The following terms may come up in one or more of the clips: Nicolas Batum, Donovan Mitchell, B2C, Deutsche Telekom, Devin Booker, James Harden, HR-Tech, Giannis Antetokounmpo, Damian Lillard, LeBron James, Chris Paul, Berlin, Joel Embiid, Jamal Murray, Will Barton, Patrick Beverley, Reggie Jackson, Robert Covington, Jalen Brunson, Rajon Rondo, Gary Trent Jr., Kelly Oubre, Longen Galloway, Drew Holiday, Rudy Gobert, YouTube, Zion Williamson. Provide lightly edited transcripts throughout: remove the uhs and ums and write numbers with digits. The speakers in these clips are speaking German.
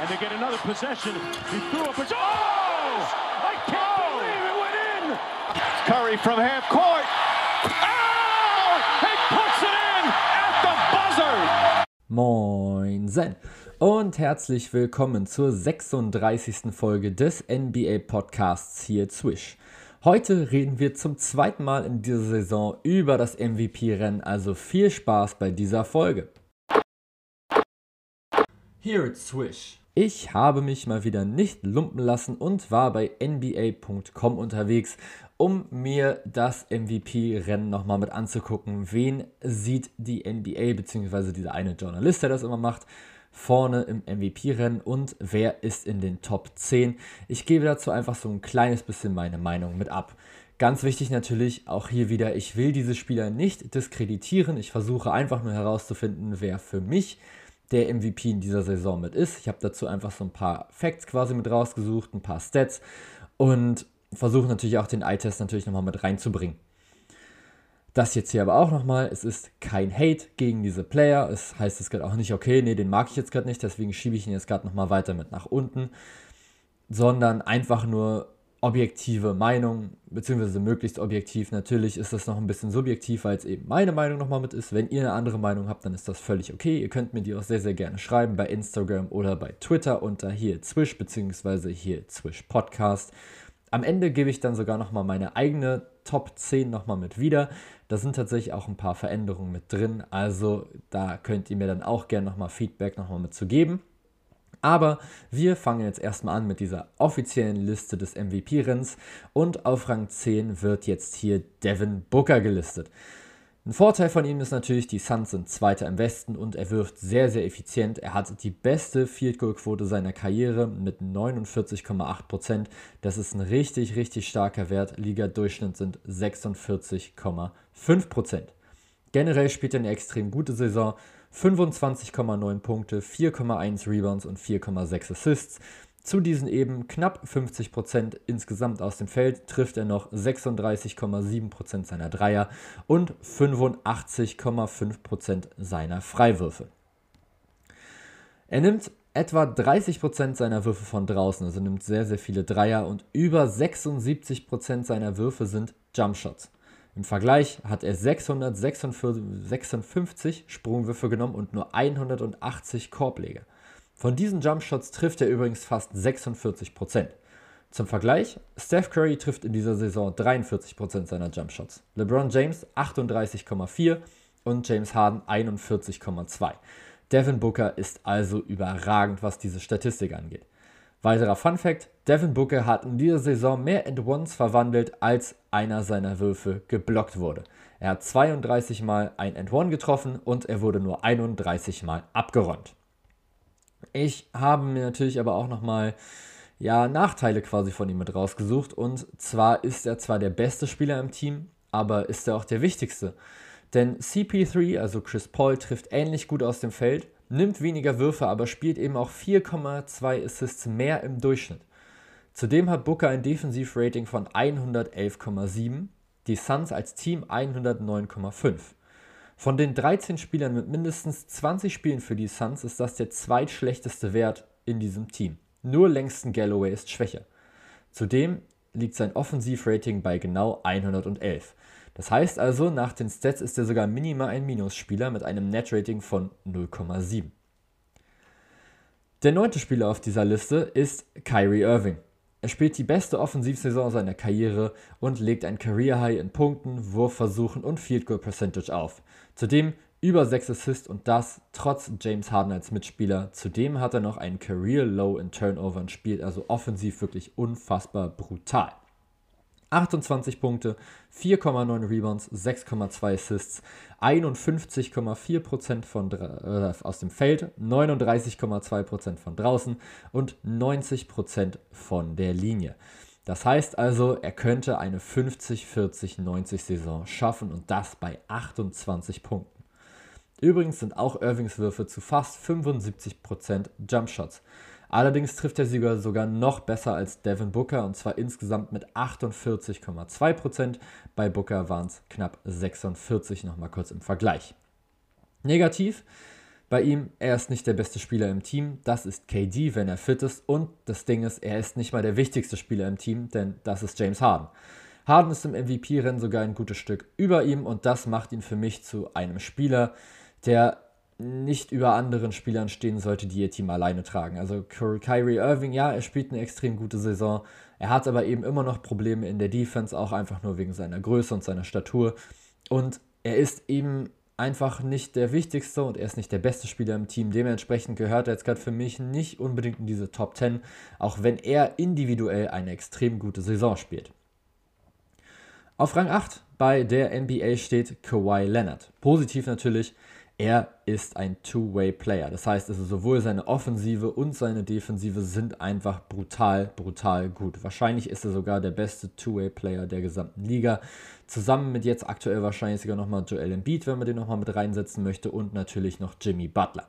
And they get another possession. He threw up a... Oh! I can't believe it went in! Curry from half court. Oh! He puts it in at the buzzer! Moin Sen und herzlich willkommen zur 36. Folge des NBA-Podcasts hier Zwisch. Heute reden wir zum zweiten Mal in dieser Saison über das MVP-Rennen, also viel Spaß bei dieser Folge. Here it's Swish. Ich habe mich mal wieder nicht lumpen lassen und war bei NBA.com unterwegs, um mir das MVP-Rennen nochmal mit anzugucken. Wen sieht die NBA, beziehungsweise dieser eine Journalist, der das immer macht, vorne im MVP-Rennen und wer ist in den Top 10? Ich gebe dazu einfach so ein kleines bisschen meine Meinung mit ab. Ganz wichtig natürlich auch hier wieder, ich will diese Spieler nicht diskreditieren. Ich versuche einfach nur herauszufinden, wer für mich der MVP in dieser Saison mit ist. Ich habe dazu einfach so ein paar Facts quasi mit rausgesucht, ein paar Stats und versuche natürlich auch den Eye-Test natürlich nochmal mit reinzubringen. Das jetzt hier aber auch nochmal, es ist kein Hate gegen diese Player, es heißt jetzt gerade auch nicht, okay, nee, den mag ich jetzt gerade nicht, deswegen schiebe ich ihn jetzt gerade nochmal weiter mit nach unten, sondern einfach nur objektive Meinung, beziehungsweise möglichst objektiv. Natürlich ist das noch ein bisschen subjektiv, weil es eben meine Meinung nochmal mit ist. Wenn ihr eine andere Meinung habt, dann ist das völlig okay. Ihr könnt mir die auch sehr, sehr gerne schreiben bei Instagram oder bei Twitter unter hier Zwisch, beziehungsweise hier Zwisch Podcast. Am Ende gebe ich dann sogar nochmal meine eigene Top 10 nochmal mit wieder. Da sind tatsächlich auch ein paar Veränderungen mit drin. Also da könnt ihr mir dann auch gerne nochmal Feedback nochmal mit zu geben. Aber wir fangen jetzt erstmal an mit dieser offiziellen Liste des MVP-Rennens. Und auf Rang 10 wird jetzt hier Devin Booker gelistet. Ein Vorteil von ihm ist natürlich, die Suns sind Zweiter im Westen und er wirft sehr, sehr effizient. Er hat die beste Field-Goal-Quote seiner Karriere mit 49,8%. Das ist ein richtig, richtig starker Wert. Liga-Durchschnitt sind 46,5%. Generell spielt er eine extrem gute Saison. 25,9 Punkte, 4,1 Rebounds und 4,6 Assists. Zu diesen eben knapp 50% insgesamt aus dem Feld trifft er noch 36,7% seiner Dreier und 85,5% seiner Freiwürfe. Er nimmt etwa 30% seiner Würfe von draußen, also nimmt sehr, sehr viele Dreier und über 76% seiner Würfe sind Jumpshots. Im Vergleich hat er 656 Sprungwürfe genommen und nur 180 Korbleger. Von diesen Jumpshots trifft er übrigens fast 46%. Zum Vergleich, Steph Curry trifft in dieser Saison 43% seiner Jumpshots, LeBron James 38,4% und James Harden 41,2%. Devin Booker ist also überragend, was diese Statistik angeht. Weiterer Fun-Fact, Devin Booker hat in dieser Saison mehr End-Ones verwandelt, als einer seiner Würfe geblockt wurde. Er hat 32 Mal ein End-One getroffen und er wurde nur 31 Mal abgeräumt. Ich habe mir natürlich aber auch nochmal Nachteile quasi von ihm mit rausgesucht. Und zwar ist er zwar der beste Spieler im Team, aber ist er auch der wichtigste. Denn CP3, also Chris Paul, trifft ähnlich gut aus dem Feld, nimmt weniger Würfe, aber spielt eben auch 4,2 Assists mehr im Durchschnitt. Zudem hat Booker ein Defensivrating von 111,7, die Suns als Team 109,5. Von den 13 Spielern mit mindestens 20 Spielen für die Suns ist das der zweitschlechteste Wert in diesem Team. Nur Longen Galloway ist schwächer. Zudem liegt sein Offensivrating bei genau 111. Das heißt also, nach den Stats ist er sogar minimal ein Minusspieler mit einem Netrating von 0,7. Der 9. Spieler auf dieser Liste ist Kyrie Irving. Er spielt die beste Offensivsaison seiner Karriere und legt ein Career-High in Punkten, Wurfversuchen und Field-Goal-Percentage auf. Zudem über 6 Assists und das trotz James Harden als Mitspieler. Zudem hat er noch ein Career-Low in Turnover und spielt also offensiv wirklich unfassbar brutal. 28 Punkte, 4,9 Rebounds, 6,2 Assists, 51,4% aus dem Feld, 39,2% von draußen und 90% von der Linie. Das heißt also, er könnte eine 50-40-90-Saison schaffen und das bei 28 Punkten. Übrigens sind auch Irvings Würfe zu fast 75% Jumpshots. Allerdings trifft er sogar noch besser als Devin Booker und zwar insgesamt mit 48,2%. Bei Booker waren es knapp 46, nochmal kurz im Vergleich. Negativ, Bei ihm, er ist nicht der beste Spieler im Team, das ist KD, wenn er fit ist, und das Ding ist, er ist nicht mal der wichtigste Spieler im Team, denn das ist James Harden. Harden ist im MVP-Rennen sogar ein gutes Stück über ihm und das macht ihn für mich zu einem Spieler, der nicht über anderen Spielern stehen sollte, die ihr Team alleine tragen. Also Kyrie Irving, ja, er spielt eine extrem gute Saison, er hat aber eben immer noch Probleme in der Defense, auch einfach nur wegen seiner Größe und seiner Statur, und er ist eben einfach nicht der wichtigste und er ist nicht der beste Spieler im Team. Dementsprechend gehört er jetzt gerade für mich nicht unbedingt in diese Top 10, auch wenn er individuell eine extrem gute Saison spielt. Auf Rang 8 bei der NBA steht Kawhi Leonard. Positiv natürlich, er ist ein Two-Way-Player. Das heißt, also sowohl seine Offensive und seine Defensive sind einfach brutal, brutal gut. Wahrscheinlich ist er sogar der beste Two-Way-Player der gesamten Liga. Zusammen mit jetzt aktuell wahrscheinlich sogar nochmal Joel Embiid, wenn man den nochmal mit reinsetzen möchte. Und natürlich noch Jimmy Butler.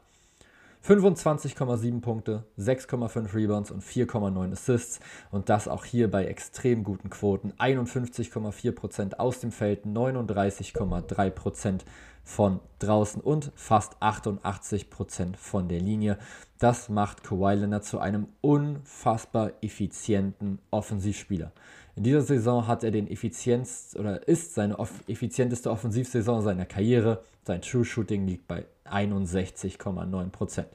25,7 Punkte, 6,5 Rebounds und 4,9 Assists. Und das auch hier bei extrem guten Quoten. 51,4% aus dem Feld, 39,3% von draußen und fast 88% von der Linie. Das macht Kawhi Leonard zu einem unfassbar effizienten Offensivspieler. In dieser Saison hat er den effizientesten oder ist seine effizienteste Offensivsaison seiner Karriere. Sein True Shooting liegt bei 61,9%.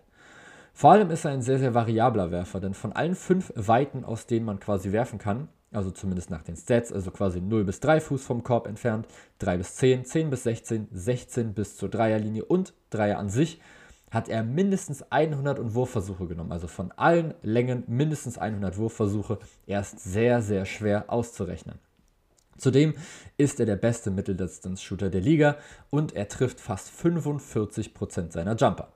Vor allem ist er ein sehr, sehr variabler Werfer, denn von allen 5 Weiten, aus denen man quasi werfen kann, also zumindest nach den Stats, also quasi 0 bis 3 Fuß vom Korb entfernt, 3 bis 10, 10 bis 16, 16 bis zur Dreierlinie und Dreier an sich, hat er mindestens 100 Wurfversuche genommen. Also von allen Längen mindestens 100 Wurfversuche. Er ist sehr, sehr schwer auszurechnen. Zudem ist er der beste Mitteldistanz-Shooter der Liga und er trifft fast 45% seiner Jumper.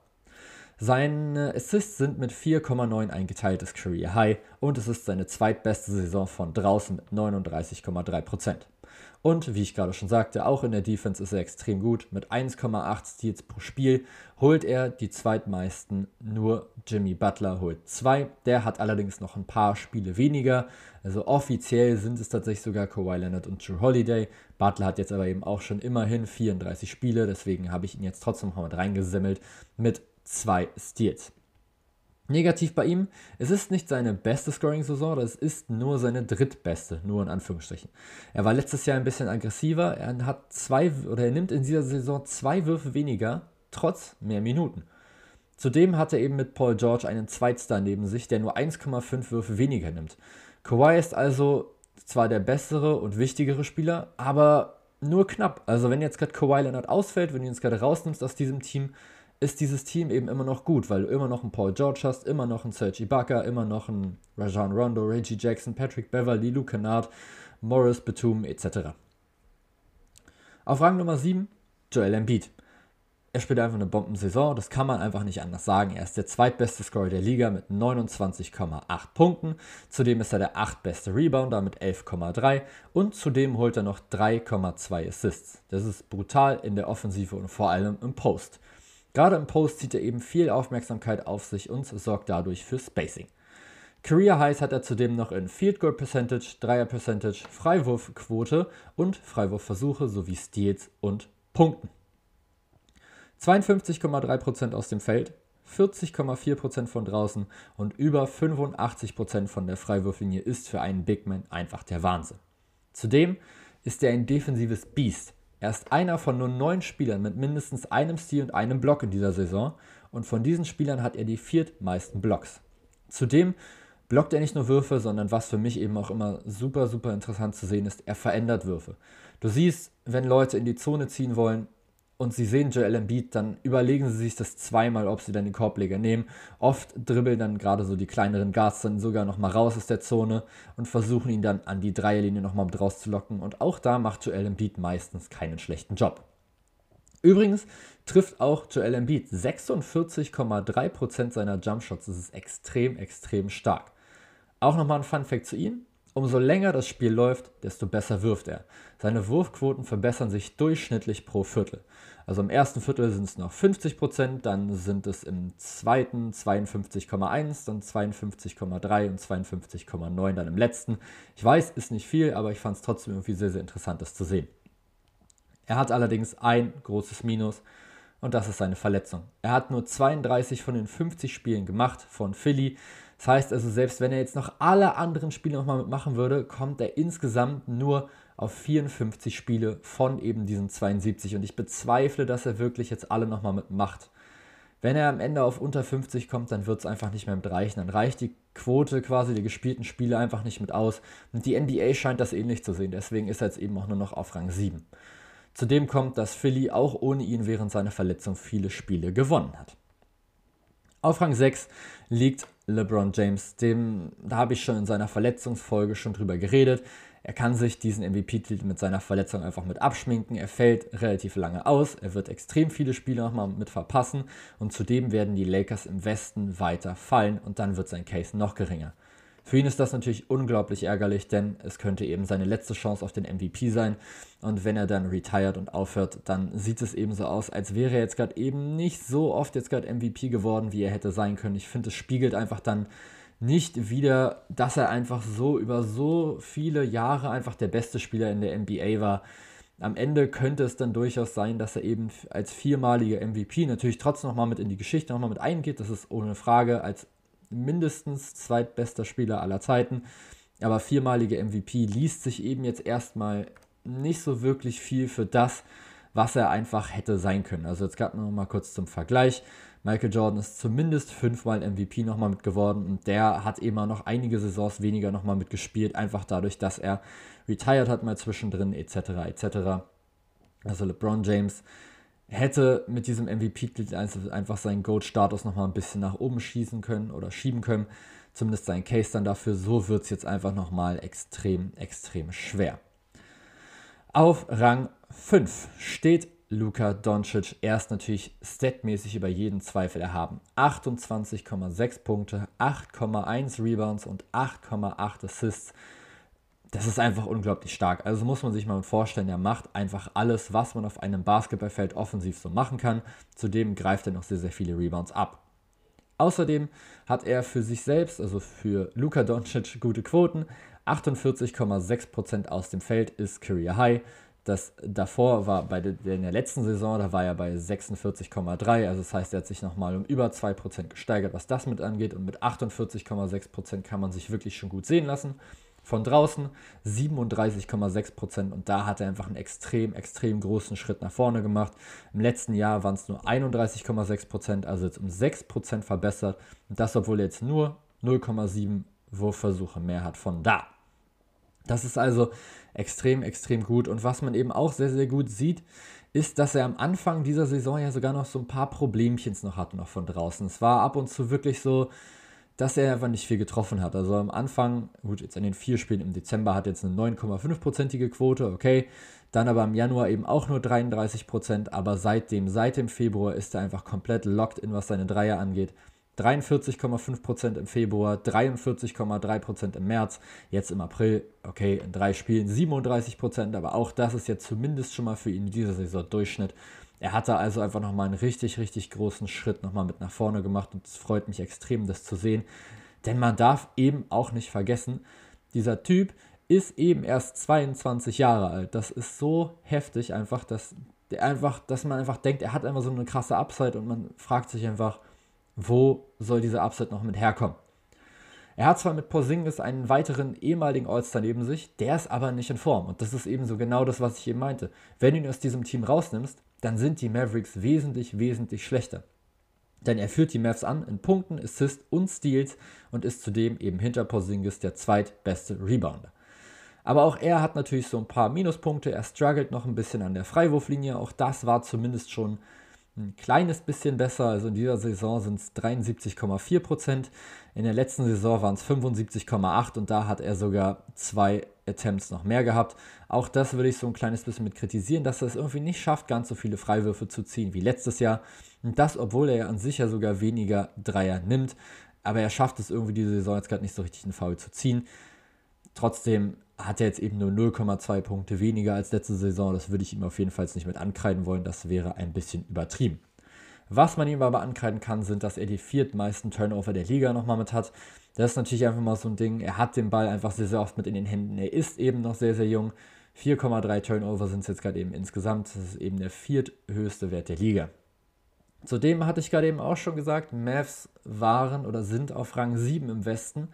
Seine Assists sind mit 4,9 ein geteiltes Career High und es ist seine zweitbeste Saison von draußen mit 39,3%. Und wie ich gerade schon sagte, auch in der Defense ist er extrem gut. Mit 1,8 Steals pro Spiel holt er die zweitmeisten, nur Jimmy Butler holt 2. Der hat allerdings noch ein paar Spiele weniger. Also offiziell sind es tatsächlich sogar Kawhi Leonard und Drew Holiday. Butler hat jetzt aber eben auch schon immerhin 34 Spiele, deswegen habe ich ihn jetzt trotzdem mal mit reingesammelt mit 2 Steals. Negativ bei ihm, es ist nicht seine beste Scoring-Saison, es ist nur seine drittbeste, nur in Anführungsstrichen. Er war letztes Jahr ein bisschen aggressiver, er nimmt in dieser Saison 2 Würfe weniger, trotz mehr Minuten. Zudem hat er eben mit Paul George einen Zweitstar neben sich, der nur 1,5 Würfe weniger nimmt. Kawhi ist also zwar der bessere und wichtigere Spieler, aber nur knapp. Also wenn jetzt gerade Kawhi Leonard ausfällt, wenn du ihn jetzt gerade rausnimmst aus diesem Team, ist dieses Team eben immer noch gut, weil du immer noch einen Paul George hast, immer noch einen Serge Ibaka, immer noch einen Rajon Rondo, Reggie Jackson, Patrick Beverley, Luka Doncic, Morris, Batum etc. Auf Rang Nummer 7, Joel Embiid. Er spielt einfach eine Bombensaison, das kann man einfach nicht anders sagen. Er ist der zweitbeste Scorer der Liga mit 29,8 Punkten. Zudem ist er der 8. beste Rebounder mit 11,3 und zudem holt er noch 3,2 Assists. Das ist brutal in der Offensive und vor allem im Post. Gerade im Post zieht er eben viel Aufmerksamkeit auf sich und sorgt dadurch für Spacing. Career Highs hat er zudem noch in Field Goal Percentage, Dreier Percentage, Freiwurfquote und Freiwurfversuche sowie Steals und Punkten. 52,3% aus dem Feld, 40,4% von draußen und über 85% von der Freiwurflinie ist für einen Big Man einfach der Wahnsinn. Zudem ist er ein defensives Biest. Er ist einer von nur 9 Spielern mit mindestens einem Steal und einem Block in dieser Saison und von diesen Spielern hat er die viertmeisten Blocks. Zudem blockt er nicht nur Würfe, sondern was für mich eben auch immer super, super interessant zu sehen ist, er verändert Würfe. Du siehst, wenn Leute in die Zone ziehen wollen und sie sehen Joel Embiid, dann überlegen sie sich das zweimal, ob sie dann den Korbleger nehmen. Oft dribbeln dann gerade so die kleineren Guards dann sogar nochmal raus aus der Zone und versuchen ihn dann an die Dreierlinie nochmal mit rauszulocken. Und auch da macht Joel Embiid meistens keinen schlechten Job. Übrigens trifft auch Joel Embiid 46,3% seiner Jumpshots. Das ist extrem, extrem stark. Auch nochmal ein Funfact zu ihm. Umso länger das Spiel läuft, desto besser wirft er. Seine Wurfquoten verbessern sich durchschnittlich pro Viertel. Also im ersten Viertel sind es noch 50%, dann sind es im zweiten 52,1%, dann 52,3% und 52,9% dann im letzten. Ich weiß, ist nicht viel, aber ich fand es trotzdem irgendwie sehr, sehr interessant, das zu sehen. Er hat allerdings ein großes Minus und das ist seine Verletzung. Er hat nur 32 von den 50 Spielen gemacht von Philly. Das heißt also, selbst wenn er jetzt noch alle anderen Spiele nochmal mitmachen würde, kommt er insgesamt nur auf 54 Spiele von eben diesen 72. Und ich bezweifle, dass er wirklich jetzt alle nochmal mitmacht. Wenn er am Ende auf unter 50 kommt, dann wird es einfach nicht mehr mit reichen. Dann reicht die Quote quasi der gespielten Spiele einfach nicht mit aus. Und die NBA scheint das ähnlich zu sehen. Deswegen ist er jetzt eben auch nur noch auf Rang 7. Zudem kommt, dass Philly auch ohne ihn während seiner Verletzung viele Spiele gewonnen hat. Auf Rang 6 liegt LeBron James. Da habe ich schon in seiner Verletzungsfolge schon drüber geredet. Er kann sich diesen MVP-Titel mit seiner Verletzung einfach mit abschminken. Er fällt relativ lange aus. Er wird extrem viele Spiele nochmal mit verpassen. Und zudem werden die Lakers im Westen weiter fallen. Und dann wird sein Case noch geringer. Für ihn ist das natürlich unglaublich ärgerlich, denn es könnte eben seine letzte Chance auf den MVP sein. Und wenn er dann retired und aufhört, dann sieht es eben so aus, als wäre er jetzt gerade eben nicht so oft jetzt gerade MVP geworden, wie er hätte sein können. Ich finde, es spiegelt einfach dann nicht wieder, dass er einfach so über so viele Jahre einfach der beste Spieler in der NBA war. Am Ende könnte es dann durchaus sein, dass er eben als viermaliger MVP natürlich trotzdem nochmal mit in die Geschichte nochmal mit eingeht. Das ist ohne Frage, als mindestens zweitbester Spieler aller Zeiten. Aber viermaliger MVP liest sich eben jetzt erstmal nicht so wirklich viel für das, was er einfach hätte sein können. Also jetzt gab es nochmal kurz zum Vergleich. Michael Jordan ist zumindest 5-mal MVP nochmal mit geworden und der hat eben auch noch einige Saisons weniger nochmal mitgespielt, einfach dadurch, dass er retired hat mal zwischendrin etc. etc. Also LeBron James hätte mit diesem MVP-Titel einfach seinen GOAT-Status nochmal ein bisschen nach oben schießen können oder schieben können, zumindest sein Case dann dafür. So wird es jetzt einfach nochmal extrem, extrem schwer. Auf Rang 5 steht Luka Doncic, erst natürlich statmäßig über jeden Zweifel erhaben. 28,6 Punkte, 8,1 Rebounds und 8,8 Assists. Das ist einfach unglaublich stark. Also muss man sich mal vorstellen, er macht einfach alles, was man auf einem Basketballfeld offensiv so machen kann. Zudem greift er noch sehr, sehr viele Rebounds ab. Außerdem hat er für sich selbst, also für Luka Doncic, gute Quoten. 48,6% aus dem Feld ist Career High. Das davor war in der letzten Saison, da war er bei 46,3, also das heißt, er hat sich nochmal um über 2% gesteigert, was das mit angeht. Und mit 48,6% kann man sich wirklich schon gut sehen lassen. Von draußen 37,6% und da hat er einfach einen extrem, extrem großen Schritt nach vorne gemacht. Im letzten Jahr waren es nur 31,6%, also jetzt um 6% verbessert. Und das, obwohl er jetzt nur 0,7 Wurfversuche mehr hat von da. Das ist also extrem, extrem gut. Und was man eben auch sehr, sehr gut sieht, ist, dass er am Anfang dieser Saison ja sogar noch so ein paar Problemchens noch hatte, noch von draußen. Es war ab und zu wirklich so, dass er einfach nicht viel getroffen hat. Also am Anfang, gut, jetzt in den 4 Spielen im Dezember hat er jetzt eine 9,5%ige Quote, okay. Dann aber im Januar eben auch nur 33%, aber seit dem Februar ist er einfach komplett locked in, was seine Dreier angeht. 43,5% im Februar, 43,3% im März, jetzt im April, okay, in 3 Spielen 37%, aber auch das ist jetzt zumindest schon mal für ihn in dieser Saison Durchschnitt. Er hat da also einfach nochmal einen richtig, richtig großen Schritt nochmal mit nach vorne gemacht und es freut mich extrem, das zu sehen, denn man darf eben auch nicht vergessen, dieser Typ ist eben erst 22 Jahre alt. Das ist so heftig einfach, dass man einfach denkt, er hat einfach so eine krasse Upside und man fragt sich einfach, wo soll dieser Upset noch mit herkommen? Er hat zwar mit Porzingis einen weiteren ehemaligen All-Star neben sich, der ist aber nicht in Form. Und das ist eben so genau das, was ich eben meinte. Wenn du ihn aus diesem Team rausnimmst, dann sind die Mavericks wesentlich, wesentlich schlechter. Denn er führt die Mavs an in Punkten, Assists und Steals und ist zudem eben hinter Porzingis der zweitbeste Rebounder. Aber auch er hat natürlich so ein paar Minuspunkte. Er struggelt noch ein bisschen an der Freiwurflinie. Auch das war zumindest schon ein kleines bisschen besser, also in dieser Saison sind es 73,4%, in der letzten Saison waren es 75,8% und da hat er sogar 2 Attempts noch mehr gehabt. Auch das würde ich so ein kleines bisschen mit kritisieren, dass er es irgendwie nicht schafft, ganz so viele Freiwürfe zu ziehen wie letztes Jahr. Und das, obwohl er ja an sich ja sogar weniger Dreier nimmt, aber er schafft es irgendwie diese Saison jetzt gerade nicht so richtig einen Foul zu ziehen. Trotzdem hat er jetzt eben nur 0,2 Punkte weniger als letzte Saison. Das würde ich ihm auf jeden Fall nicht mit ankreiden wollen. Das wäre ein bisschen übertrieben. Was man ihm aber ankreiden kann, sind, dass er die viertmeisten Turnover der Liga nochmal mit hat. Das ist natürlich einfach mal so ein Ding. Er hat den Ball einfach sehr, sehr oft mit in den Händen. Er ist eben noch sehr, sehr jung. 4,3 Turnover sind es jetzt gerade eben insgesamt. Das ist eben der vierthöchste Wert der Liga. Zudem hatte ich gerade eben auch schon gesagt, Mavs waren oder sind auf Rang 7 im Westen.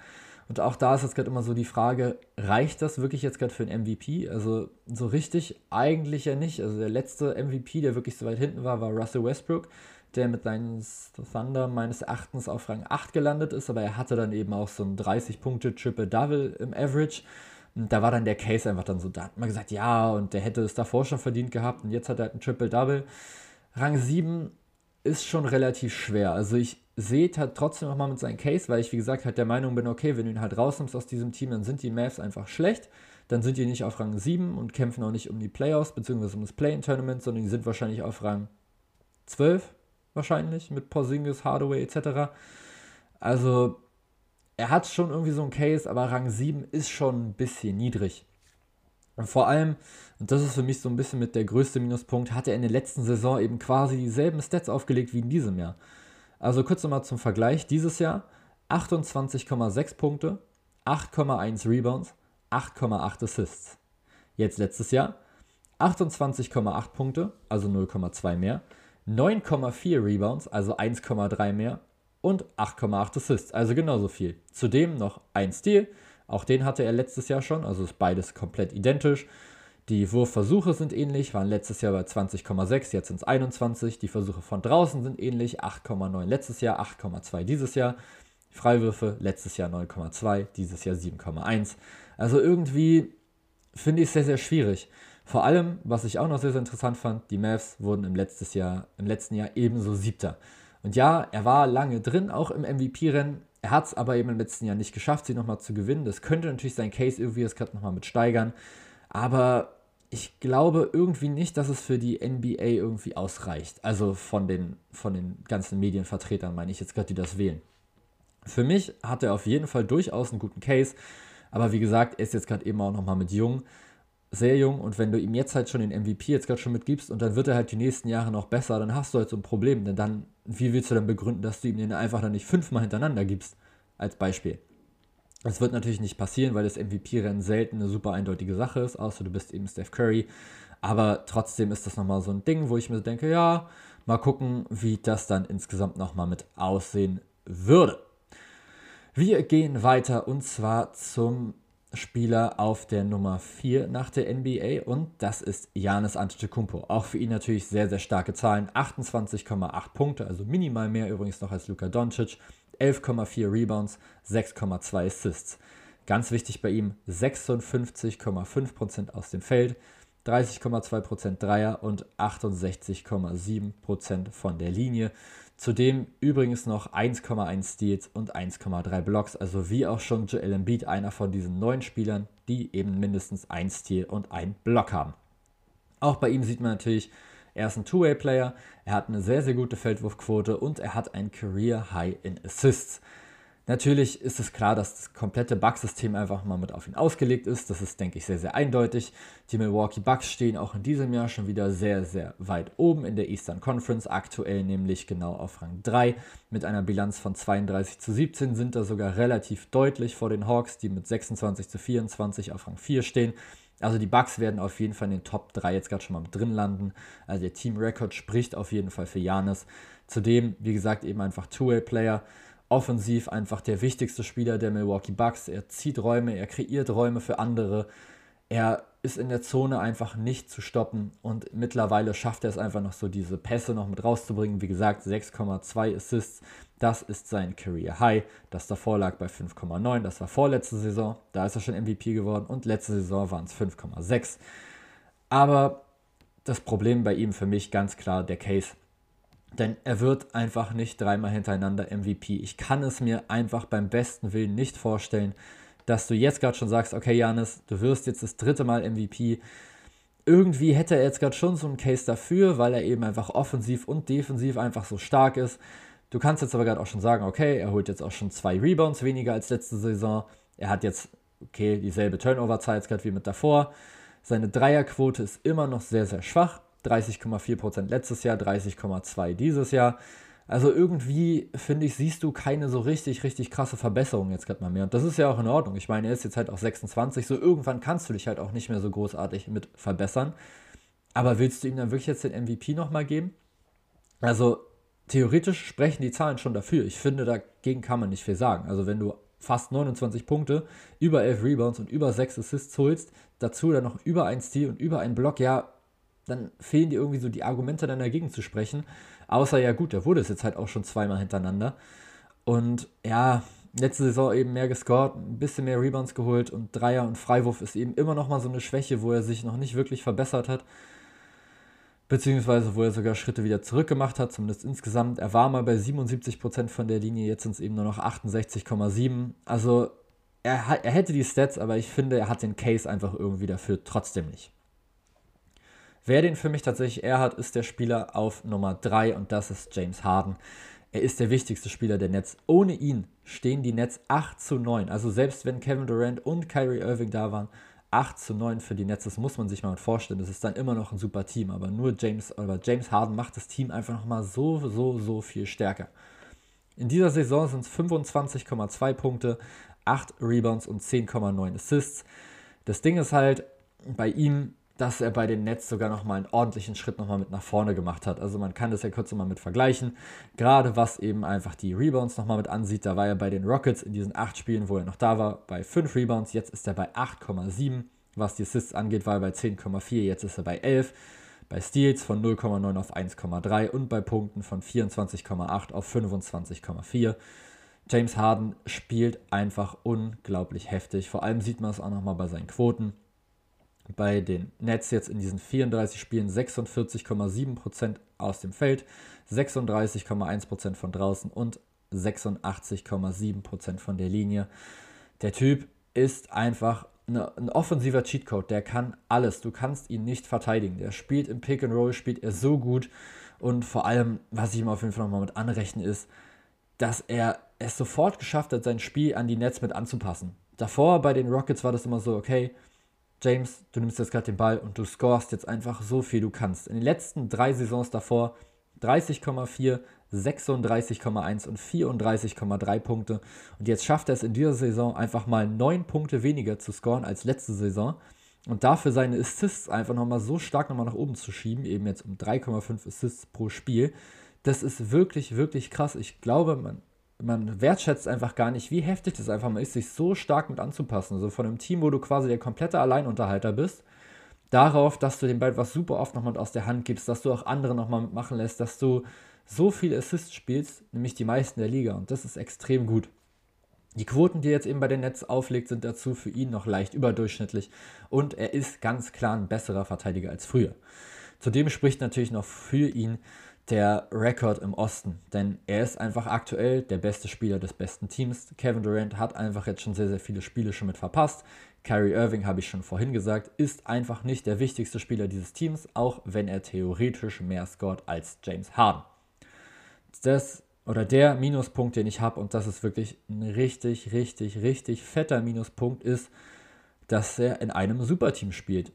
Und auch da ist jetzt gerade immer so die Frage, reicht das wirklich jetzt gerade für einen MVP? Also so richtig eigentlich ja nicht. Also der letzte MVP, der wirklich so weit hinten war, war Russell Westbrook, der mit seinen Thunder meines Erachtens auf Rang 8 gelandet ist. Aber er hatte dann eben auch so ein 30-Punkte-Triple-Double im Average. Und da war dann der Case einfach dann so, da hat man gesagt, ja, und der hätte es davor schon verdient gehabt. Und jetzt hat er halt ein Triple-Double. Rang 7 ist schon relativ schwer. Also ich seht halt trotzdem nochmal mit seinem Case, weil ich, wie gesagt, halt der Meinung bin, okay, wenn du ihn halt rausnimmst aus diesem Team, dann sind die Mavs einfach schlecht, dann sind die nicht auf Rang 7 und kämpfen auch nicht um die Playoffs, beziehungsweise um das Play-in-Tournament, sondern die sind wahrscheinlich auf Rang 12, wahrscheinlich, mit Porzingis, Hardaway etc. Also, er hat schon irgendwie so einen Case, aber Rang 7 ist schon ein bisschen niedrig. Und vor allem, und das ist für mich so ein bisschen mit der größte Minuspunkt, hat er in der letzten Saison eben quasi dieselben Stats aufgelegt wie in diesem Jahr. Also kurz nochmal zum Vergleich, dieses Jahr 28,6 Punkte, 8,1 Rebounds, 8,8 Assists. Jetzt letztes Jahr 28,8 Punkte, also 0,2 mehr, 9,4 Rebounds, also 1,3 mehr und 8,8 Assists, also genauso viel. Zudem noch ein Steal, auch den hatte er letztes Jahr schon, also ist beides komplett identisch. Die Wurfversuche sind ähnlich, waren letztes Jahr bei 20,6, jetzt sind es 21. Die Versuche von draußen sind ähnlich, 8,9 letztes Jahr, 8,2 dieses Jahr. Freiwürfe letztes Jahr 9,2, dieses Jahr 7,1. Also irgendwie finde ich es sehr, sehr schwierig. Vor allem, was ich auch noch sehr, sehr interessant fand, die Mavs wurden im letzten Jahr ebenso Siebter. Und ja, er war lange drin, auch im MVP-Rennen. Er hat es aber eben im letzten Jahr nicht geschafft, sie nochmal zu gewinnen. Das könnte natürlich sein Case irgendwie jetzt gerade nochmal mit steigern. Aber ich glaube irgendwie nicht, dass es für die NBA irgendwie ausreicht. Also von den ganzen Medienvertretern meine ich jetzt gerade, die das wählen. Für mich hat er auf jeden Fall durchaus einen guten Case. Aber wie gesagt, er ist jetzt gerade eben auch nochmal mit jung, sehr jung. Und wenn du ihm jetzt halt schon den MVP jetzt gerade schon mitgibst und dann wird er halt die nächsten Jahre noch besser, dann hast du halt so ein Problem. Denn dann, wie willst du dann begründen, dass du ihm den einfach dann nicht 5-mal hintereinander gibst? Als Beispiel. Das wird natürlich nicht passieren, weil das MVP-Rennen selten eine super eindeutige Sache ist, außer du bist eben Steph Curry. Aber trotzdem ist das nochmal so ein Ding, wo ich mir denke, ja, mal gucken, wie das dann insgesamt nochmal mit aussehen würde. Wir gehen weiter und zwar zum Spieler auf der Nummer 4 nach der NBA und das ist Giannis Antetokounmpo. Auch für ihn natürlich sehr, sehr starke Zahlen. 28,8 Punkte, also minimal mehr übrigens noch als Luka Doncic. 11,4 Rebounds, 6,2 Assists. Ganz wichtig bei ihm, 56,5% aus dem Feld, 30,2% Dreier und 68,7% von der Linie. Zudem übrigens noch 1,1 Steals und 1,3 Blocks. Also wie auch schon Joel Embiid, einer von diesen 9 Spielern, die eben mindestens ein Steal und ein Block haben. Auch bei ihm sieht man natürlich, er ist ein Two-Way-Player, er hat eine sehr, sehr gute Feldwurfquote und er hat ein Career-High in Assists. Natürlich ist es klar, dass das komplette Bucks-System einfach mal mit auf ihn ausgelegt ist. Das ist, denke ich, sehr, sehr eindeutig. Die Milwaukee Bucks stehen auch in diesem Jahr schon wieder sehr, sehr weit oben in der Eastern Conference. Aktuell nämlich genau auf Rang 3 mit einer Bilanz von 32-17 sind da sogar relativ deutlich vor den Hawks, die mit 26-24 auf Rang 4 stehen. Also die Bucks werden auf jeden Fall in den Top 3 jetzt gerade schon mal mit drin landen. Also der Team-Record spricht auf jeden Fall für Giannis. Zudem, wie gesagt, eben einfach Two-Way-Player. Offensiv einfach der wichtigste Spieler der Milwaukee Bucks. Er zieht Räume, er kreiert Räume für andere. Er ist in der Zone einfach nicht zu stoppen. Und mittlerweile schafft er es einfach noch so, diese Pässe noch mit rauszubringen. Wie gesagt, 6,2 Assists. Das ist sein Career High. Das davor lag bei 5,9. Das war vorletzte Saison. Da ist er schon MVP geworden. Und letzte Saison waren es 5,6. Aber das Problem bei ihm für mich ganz klar der Case. Denn er wird einfach nicht dreimal hintereinander MVP. Ich kann es mir einfach beim besten Willen nicht vorstellen, dass du jetzt gerade schon sagst, okay Giannis, du wirst jetzt das dritte Mal MVP. Irgendwie hätte er jetzt gerade schon so einen Case dafür, weil er eben einfach offensiv und defensiv einfach so stark ist. Du kannst jetzt aber gerade auch schon sagen, okay, er holt jetzt auch schon 2 Rebounds weniger als letzte Saison. Er hat jetzt, okay, dieselbe Turnover-Zahl jetzt gerade wie mit davor. Seine Dreierquote ist immer noch sehr, sehr schwach. 30,4% letztes Jahr, 30,2% dieses Jahr. Also irgendwie, finde ich, siehst du keine so richtig, richtig krasse Verbesserung jetzt gerade mal mehr. Und das ist ja auch in Ordnung. Ich meine, er ist jetzt halt auch 26, so irgendwann kannst du dich halt auch nicht mehr so großartig mit verbessern. Aber willst du ihm dann wirklich jetzt den MVP nochmal geben? Also theoretisch sprechen die Zahlen schon dafür. Ich finde, dagegen kann man nicht viel sagen. Also wenn du fast 29 Punkte, über 11 Rebounds und über 6 Assists holst, dazu dann noch über ein Steal und über einen Block, ja, dann fehlen dir irgendwie so die Argumente, dann dagegen zu sprechen. Außer, ja gut, da wurde es jetzt halt auch schon zweimal hintereinander. Und ja, letzte Saison eben mehr gescored, ein bisschen mehr Rebounds geholt und Dreier und Freiwurf ist eben immer noch mal so eine Schwäche, wo er sich noch nicht wirklich verbessert hat. Beziehungsweise wo er sogar Schritte wieder zurückgemacht hat, zumindest insgesamt. Er war mal bei 77% von der Linie, jetzt sind es eben nur noch 68,7%. Also er hätte die Stats, aber ich finde, er hat den Case einfach irgendwie dafür trotzdem nicht. Wer den für mich tatsächlich eher hat, ist der Spieler auf Nummer 3 und das ist James Harden. Er ist der wichtigste Spieler der Nets. Ohne ihn stehen die Nets 8-9. Also selbst wenn Kevin Durant und Kyrie Irving da waren, 8-9 für die Nets, das muss man sich mal vorstellen. Das ist dann immer noch ein super Team, aber nur James Harden macht das Team einfach nochmal so viel stärker. In dieser Saison sind es 25,2 Punkte, 8 Rebounds und 10,9 Assists. Das Ding ist halt bei ihm, dass er bei den Nets sogar nochmal einen ordentlichen Schritt nochmal mit nach vorne gemacht hat. Also man kann das ja kurz nochmal mit vergleichen, gerade was eben einfach die Rebounds nochmal mit ansieht. Da war er bei den Rockets in diesen 8 Spielen, wo er noch da war, bei 5 Rebounds, jetzt ist er bei 8,7. Was die Assists angeht, war er bei 10,4, jetzt ist er bei 11. Bei Steals von 0,9 auf 1,3 und bei Punkten von 24,8 auf 25,4. James Harden spielt einfach unglaublich heftig. Vor allem sieht man es auch nochmal bei seinen Quoten. Bei den Nets jetzt in diesen 34 Spielen 46,7% aus dem Feld, 36,1% von draußen und 86,7% von der Linie. Der Typ ist einfach ein offensiver Cheatcode, der kann alles, du kannst ihn nicht verteidigen. Der spielt im Pick and Roll, spielt er so gut und vor allem, was ich ihm auf jeden Fall nochmal mit anrechne, ist, dass er es sofort geschafft hat, sein Spiel an die Nets mit anzupassen. Davor bei den Rockets war das immer so, okay, James, du nimmst jetzt gerade den Ball und du scorest jetzt einfach so viel du kannst. In den letzten 3 Saisons davor 30,4, 36,1 und 34,3 Punkte. Und jetzt schafft er es in dieser Saison einfach mal 9 Punkte weniger zu scoren als letzte Saison. Und dafür seine Assists einfach nochmal so stark nochmal nach oben zu schieben, eben jetzt um 3,5 Assists pro Spiel. Das ist wirklich, wirklich krass. Ich glaube, man wertschätzt einfach gar nicht, wie heftig das einfach mal ist, sich so stark mit anzupassen. Also von einem Team, wo du quasi der komplette Alleinunterhalter bist, darauf, dass du den Ball was super oft nochmal aus der Hand gibst, dass du auch andere nochmal mitmachen lässt, dass du so viele Assists spielst, nämlich die meisten der Liga. Und das ist extrem gut. Die Quoten, die er jetzt eben bei den Nets auflegt, sind dazu für ihn noch leicht überdurchschnittlich. Und er ist ganz klar ein besserer Verteidiger als früher. Zudem spricht natürlich noch für ihn der Rekord im Osten, denn er ist einfach aktuell der beste Spieler des besten Teams. Kevin Durant hat einfach jetzt schon sehr, sehr viele Spiele schon mit verpasst. Kyrie Irving, habe ich schon vorhin gesagt, ist einfach nicht der wichtigste Spieler dieses Teams, auch wenn er theoretisch mehr scored als James Harden. Das oder der Minuspunkt, den ich habe, und das ist wirklich ein richtig, richtig, richtig fetter Minuspunkt, ist, dass er in einem Superteam spielt.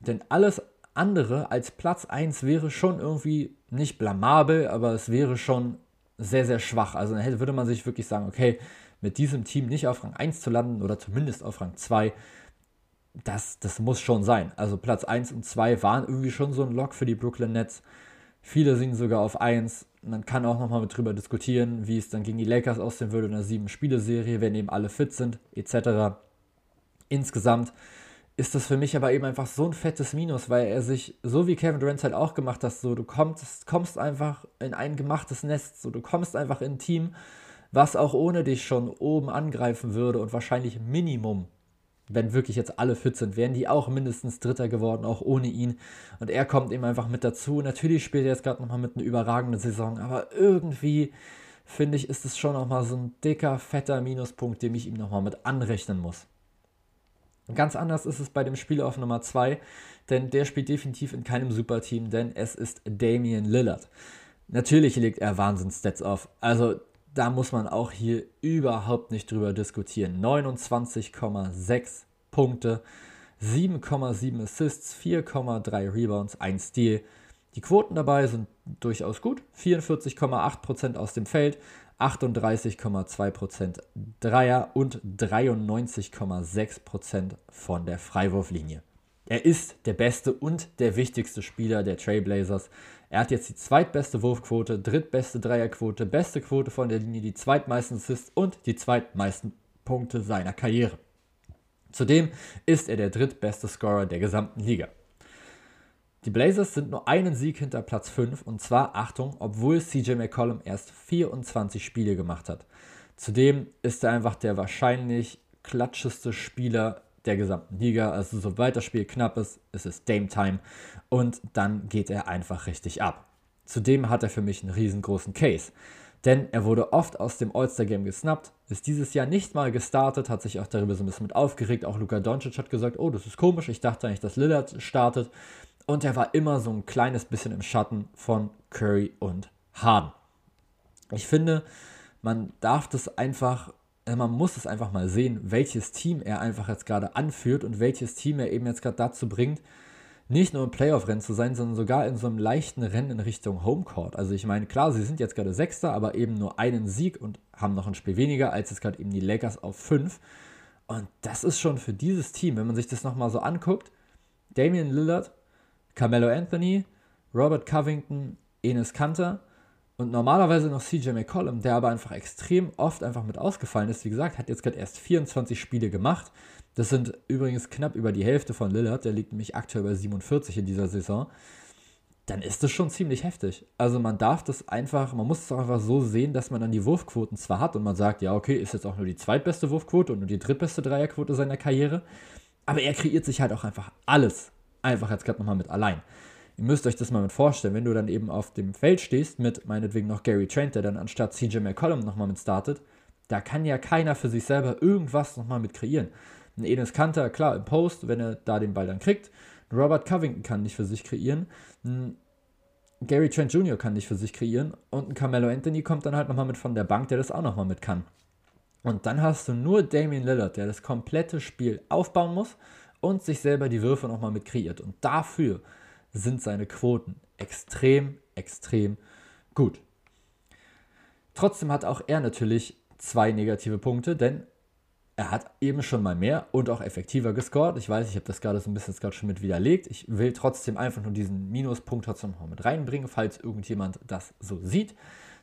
Denn alles andere als Platz 1 wäre schon irgendwie nicht blamabel, aber es wäre schon sehr, sehr schwach. Also dann würde man sich wirklich sagen, okay, mit diesem Team nicht auf Rang 1 zu landen oder zumindest auf Rang 2, das muss schon sein. Also Platz 1 und 2 waren irgendwie schon so ein Lock für die Brooklyn Nets. Viele sind sogar auf 1. Man kann auch nochmal mit drüber diskutieren, wie es dann gegen die Lakers aussehen würde in einer 7-Spiele-Serie, wenn eben alle fit sind, etc. Insgesamt ist das für mich aber eben einfach so ein fettes Minus, weil er sich, so wie Kevin Durant halt auch gemacht hat, so du kommst einfach in ein gemachtes Nest, so du kommst einfach in ein Team, was auch ohne dich schon oben angreifen würde und wahrscheinlich Minimum, wenn wirklich jetzt alle fit sind, wären die auch mindestens Dritter geworden, auch ohne ihn. Und er kommt eben einfach mit dazu. Natürlich spielt er jetzt gerade nochmal mit einer überragenden Saison, aber irgendwie, finde ich, ist es schon nochmal so ein dicker, fetter Minuspunkt, den ich ihm nochmal mit anrechnen muss. Ganz anders ist es bei dem Spieler auf Nummer 2, denn der spielt definitiv in keinem Superteam, denn es ist Damian Lillard. Natürlich legt er Wahnsinns-Stats auf, also da muss man auch hier überhaupt nicht drüber diskutieren. 29,6 Punkte, 7,7 Assists, 4,3 Rebounds, 1 Steal. Die Quoten dabei sind durchaus gut, 44,8% aus dem Feld, 38,2% Dreier und 93,6% von der Freiwurflinie. Er ist der beste und der wichtigste Spieler der Trailblazers. Er hat jetzt die zweitbeste Wurfquote, drittbeste Dreierquote, beste Quote von der Linie, die zweitmeisten Assists und die zweitmeisten Punkte seiner Karriere. Zudem ist er der drittbeste Scorer der gesamten Liga. Die Blazers sind nur einen Sieg hinter Platz 5 und zwar, Achtung, obwohl CJ McCollum erst 24 Spiele gemacht hat. Zudem ist er einfach der wahrscheinlich klatscheste Spieler der gesamten Liga. Also sobald das Spiel knapp ist, ist es Dame Time und dann geht er einfach richtig ab. Zudem hat er für mich einen riesengroßen Case, denn er wurde oft aus dem All-Star-Game gesnappt, ist dieses Jahr nicht mal gestartet, hat sich auch darüber so ein bisschen mit aufgeregt. Auch Luka Doncic hat gesagt, oh, das ist komisch, ich dachte eigentlich, dass Lillard startet. Und er war immer so ein kleines bisschen im Schatten von Curry und Harden. Ich finde, man muss es einfach mal sehen, welches Team er einfach jetzt gerade anführt und welches Team er eben jetzt gerade dazu bringt, nicht nur im Playoff-Rennen zu sein, sondern sogar in so einem leichten Rennen in Richtung Homecourt. Also ich meine, klar, sie sind jetzt gerade Sechster, aber eben nur einen Sieg und haben noch ein Spiel weniger, als jetzt gerade eben die Lakers auf 5. Und das ist schon für dieses Team, wenn man sich das nochmal so anguckt, Damian Lillard, Carmelo Anthony, Robert Covington, Enes Kanter und normalerweise noch CJ McCollum, der aber einfach extrem oft einfach mit ausgefallen ist. Wie gesagt, hat jetzt gerade erst 24 Spiele gemacht. Das sind übrigens knapp über die Hälfte von Lillard. Der liegt nämlich aktuell bei 47 in dieser Saison. Dann ist das schon ziemlich heftig. Also man muss es auch einfach so sehen, dass man dann die Wurfquoten zwar hat und man sagt, ja okay, ist jetzt auch nur die zweitbeste Wurfquote und nur die drittbeste Dreierquote seiner Karriere. Aber er kreiert sich halt auch einfach alles. Einfach jetzt gerade nochmal mit allein. Ihr müsst euch das mal mit vorstellen, wenn du dann eben auf dem Feld stehst mit meinetwegen noch Gary Trent, der dann anstatt CJ McCollum nochmal mit startet, da kann ja keiner für sich selber irgendwas nochmal mit kreieren. Ein Enes Kanter, klar, im Post, wenn er da den Ball dann kriegt. Ein Robert Covington kann nicht für sich kreieren. Ein Gary Trent Jr. kann nicht für sich kreieren. Und ein Carmelo Anthony kommt dann halt nochmal mit von der Bank, der das auch nochmal mit kann. Und dann hast du nur Damian Lillard, der das komplette Spiel aufbauen muss und sich selber die Würfe nochmal mit kreiert. Und dafür sind seine Quoten extrem, extrem gut. Trotzdem hat auch er natürlich zwei negative Punkte, denn er hat eben schon mal mehr und auch effektiver gescored. Ich weiß, ich habe das gerade so ein bisschen schon mit widerlegt. Ich will trotzdem einfach nur diesen Minuspunkt trotzdem noch mit reinbringen, falls irgendjemand das so sieht.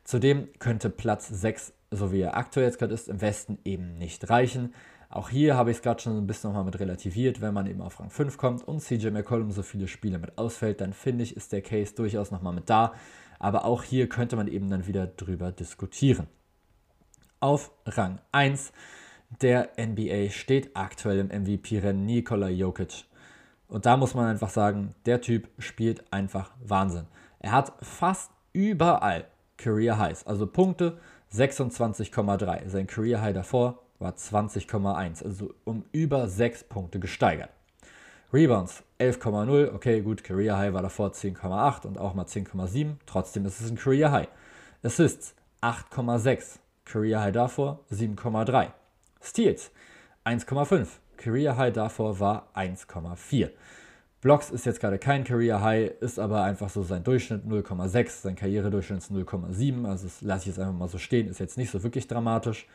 Zudem könnte Platz 6, so wie er aktuell jetzt gerade ist, im Westen eben nicht reichen. Auch hier habe ich es gerade schon ein bisschen nochmal mit relativiert, wenn man eben auf Rang 5 kommt und CJ McCollum so viele Spiele mit ausfällt, dann finde ich, ist der Case durchaus nochmal mit da. Aber auch hier könnte man eben dann wieder drüber diskutieren. Auf Rang 1 der NBA steht aktuell im MVP-Rennen Nikola Jokic. Und da muss man einfach sagen, der Typ spielt einfach Wahnsinn. Er hat fast überall Career Highs, also Punkte 26,3. Sein Career High davor war 20,1, also um über 6 Punkte gesteigert. Rebounds 11,0, okay gut, Career High war davor 10,8 und auch mal 10,7, trotzdem ist es ein Career High. Assists 8,6, Career High davor 7,3. Steals 1,5, Career High davor war 1,4. Blocks ist jetzt gerade kein Career High, ist aber einfach so sein Durchschnitt 0,6, sein Karrieredurchschnitt ist 0,7, also das lasse ich jetzt einfach mal so stehen, ist jetzt nicht so wirklich dramatisch.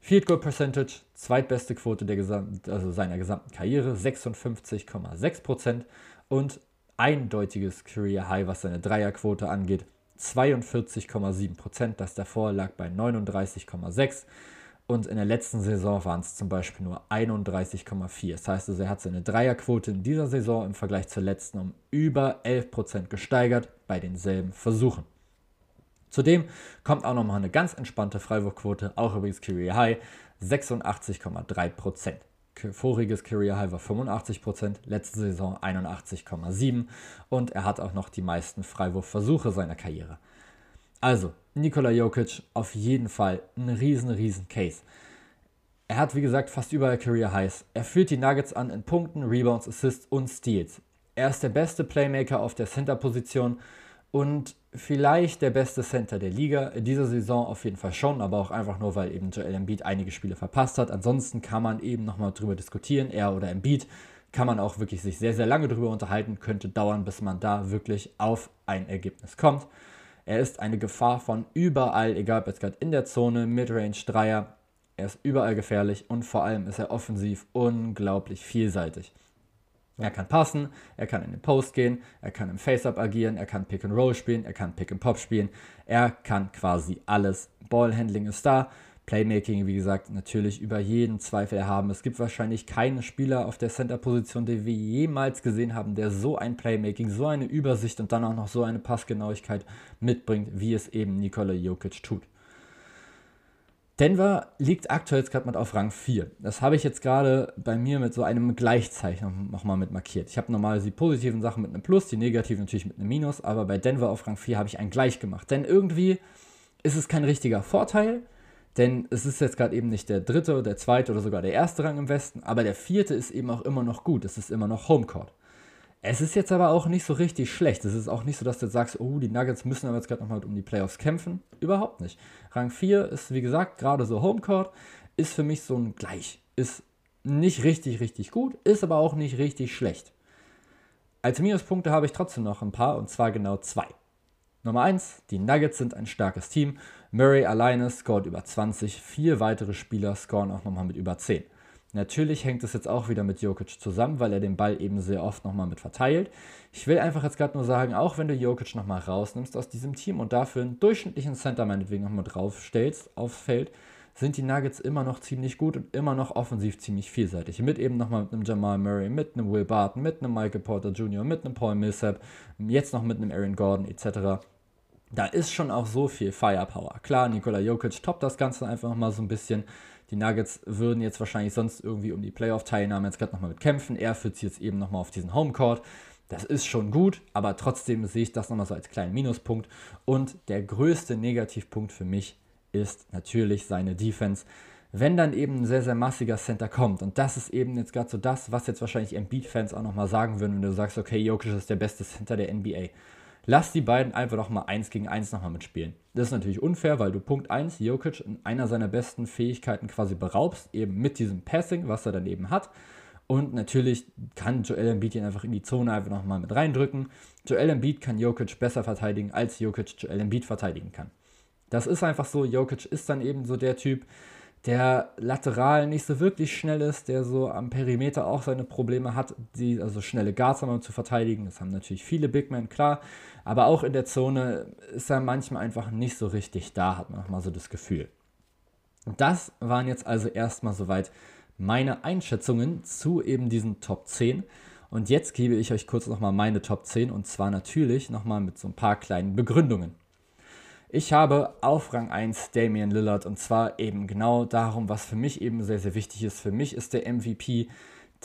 Field Goal Percentage, zweitbeste Quote der seiner gesamten Karriere, 56,6% und eindeutiges Career High, was seine Dreierquote angeht, 42,7%, das davor lag bei 39,6% und in der letzten Saison waren es zum Beispiel nur 31,4%. Das heißt also, er hat seine Dreierquote in dieser Saison im Vergleich zur letzten um über 11% gesteigert bei denselben Versuchen. Zudem kommt auch nochmal eine ganz entspannte Freiwurfquote, auch übrigens Career High, 86,3%. Voriges Career High war 85%, letzte Saison 81,7% und er hat auch noch die meisten Freiwurfversuche seiner Karriere. Also, Nikola Jokic auf jeden Fall ein riesen Case. Er hat, wie gesagt, fast überall Career Highs. Er führt die Nuggets an in Punkten, Rebounds, Assists und Steals. Er ist der beste Playmaker auf der Center-Position und vielleicht der beste Center der Liga, in dieser Saison auf jeden Fall schon, aber auch einfach nur, weil eben Joel Embiid einige Spiele verpasst hat. Ansonsten kann man eben nochmal drüber diskutieren, er oder Embiid, kann man auch wirklich sich sehr, sehr lange drüber unterhalten, könnte dauern, bis man da wirklich auf ein Ergebnis kommt. Er ist eine Gefahr von überall, egal ob jetzt gerade in der Zone, Midrange, Dreier, er ist überall gefährlich und vor allem ist er offensiv unglaublich vielseitig. Er kann passen, er kann in den Post gehen, er kann im Face-Up agieren, er kann Pick-and-Roll spielen, er kann Pick-and-Pop spielen, er kann quasi alles. Ballhandling ist da, Playmaking, wie gesagt, natürlich über jeden Zweifel erhaben. Es gibt wahrscheinlich keinen Spieler auf der Center-Position, den wir jemals gesehen haben, der so ein Playmaking, so eine Übersicht und dann auch noch so eine Passgenauigkeit mitbringt, wie es eben Nikola Jokic tut. Denver liegt aktuell jetzt gerade mal auf Rang 4. Das habe ich jetzt gerade bei mir mit so einem Gleichzeichen nochmal mit markiert. Ich habe normal die positiven Sachen mit einem Plus, die negativen natürlich mit einem Minus, aber bei Denver auf Rang 4 habe ich ein Gleich gemacht. Denn irgendwie ist es kein richtiger Vorteil, denn es ist jetzt gerade eben nicht der dritte, der zweite oder sogar der erste Rang im Westen, aber der vierte ist eben auch immer noch gut, es ist immer noch Homecourt. Es ist jetzt aber auch nicht so richtig schlecht. Es ist auch nicht so, dass du jetzt sagst, oh, die Nuggets müssen aber jetzt gerade nochmal um die Playoffs kämpfen. Überhaupt nicht. Rang 4 ist, wie gesagt, gerade so Homecourt, ist für mich so ein Gleich. Ist nicht richtig, richtig gut, ist aber auch nicht richtig schlecht. Als Minuspunkte habe ich trotzdem noch ein paar, und zwar genau 2. Nummer 1, die Nuggets sind ein starkes Team. Murray alleine scored über 20, 4 weitere Spieler scoren auch nochmal mit über 10. Natürlich hängt es jetzt auch wieder mit Jokic zusammen, weil er den Ball eben sehr oft nochmal mit verteilt. Ich will einfach jetzt gerade nur sagen, auch wenn du Jokic nochmal rausnimmst aus diesem Team und dafür einen durchschnittlichen Center meinetwegen nochmal draufstellst aufs Feld, sind die Nuggets immer noch ziemlich gut und immer noch offensiv ziemlich vielseitig. Mit eben nochmal mit einem Jamal Murray, mit einem Will Barton, mit einem Michael Porter Jr., mit einem Paul Millsap, jetzt noch mit einem Aaron Gordon etc. Da ist schon auch so viel Firepower. Klar, Nikola Jokic toppt das Ganze einfach nochmal so ein bisschen. Die Nuggets würden jetzt wahrscheinlich sonst irgendwie um die Playoff-Teilnahme jetzt gerade nochmal mit kämpfen. Er führt jetzt eben nochmal auf diesen Homecourt. Das ist schon gut, aber trotzdem sehe ich das nochmal so als kleinen Minuspunkt. Und der größte Negativpunkt für mich ist natürlich seine Defense. Wenn dann eben ein sehr, sehr massiger Center kommt, und das ist eben jetzt gerade so das, was jetzt wahrscheinlich Embiid-Fans auch nochmal sagen würden, wenn du sagst, okay, Jokic ist der beste Center der NBA. Lass die beiden einfach nochmal 1 gegen 1 nochmal mitspielen. Das ist natürlich unfair, weil du Punkt 1 Jokic in einer seiner besten Fähigkeiten quasi beraubst, eben mit diesem Passing, was er dann eben hat. Und natürlich kann Joel Embiid ihn einfach in die Zone einfach nochmal mit reindrücken. Joel Embiid kann Jokic besser verteidigen, als Jokic Joel Embiid verteidigen kann. Das ist einfach so, Jokic ist dann eben so der Typ, der lateral nicht so wirklich schnell ist, der so am Perimeter auch seine Probleme hat, die also schnelle Guards haben, um zu verteidigen. Das haben natürlich viele Big Men, klar. Aber auch in der Zone ist er manchmal einfach nicht so richtig da, hat man nochmal so das Gefühl. Das waren jetzt also erstmal soweit meine Einschätzungen zu eben diesen Top 10. Und jetzt gebe ich euch kurz nochmal meine Top 10 und zwar natürlich nochmal mit so ein paar kleinen Begründungen. Ich habe auf Rang 1 Damian Lillard und zwar eben genau darum, was für mich eben sehr, sehr wichtig ist. Für mich ist der MVP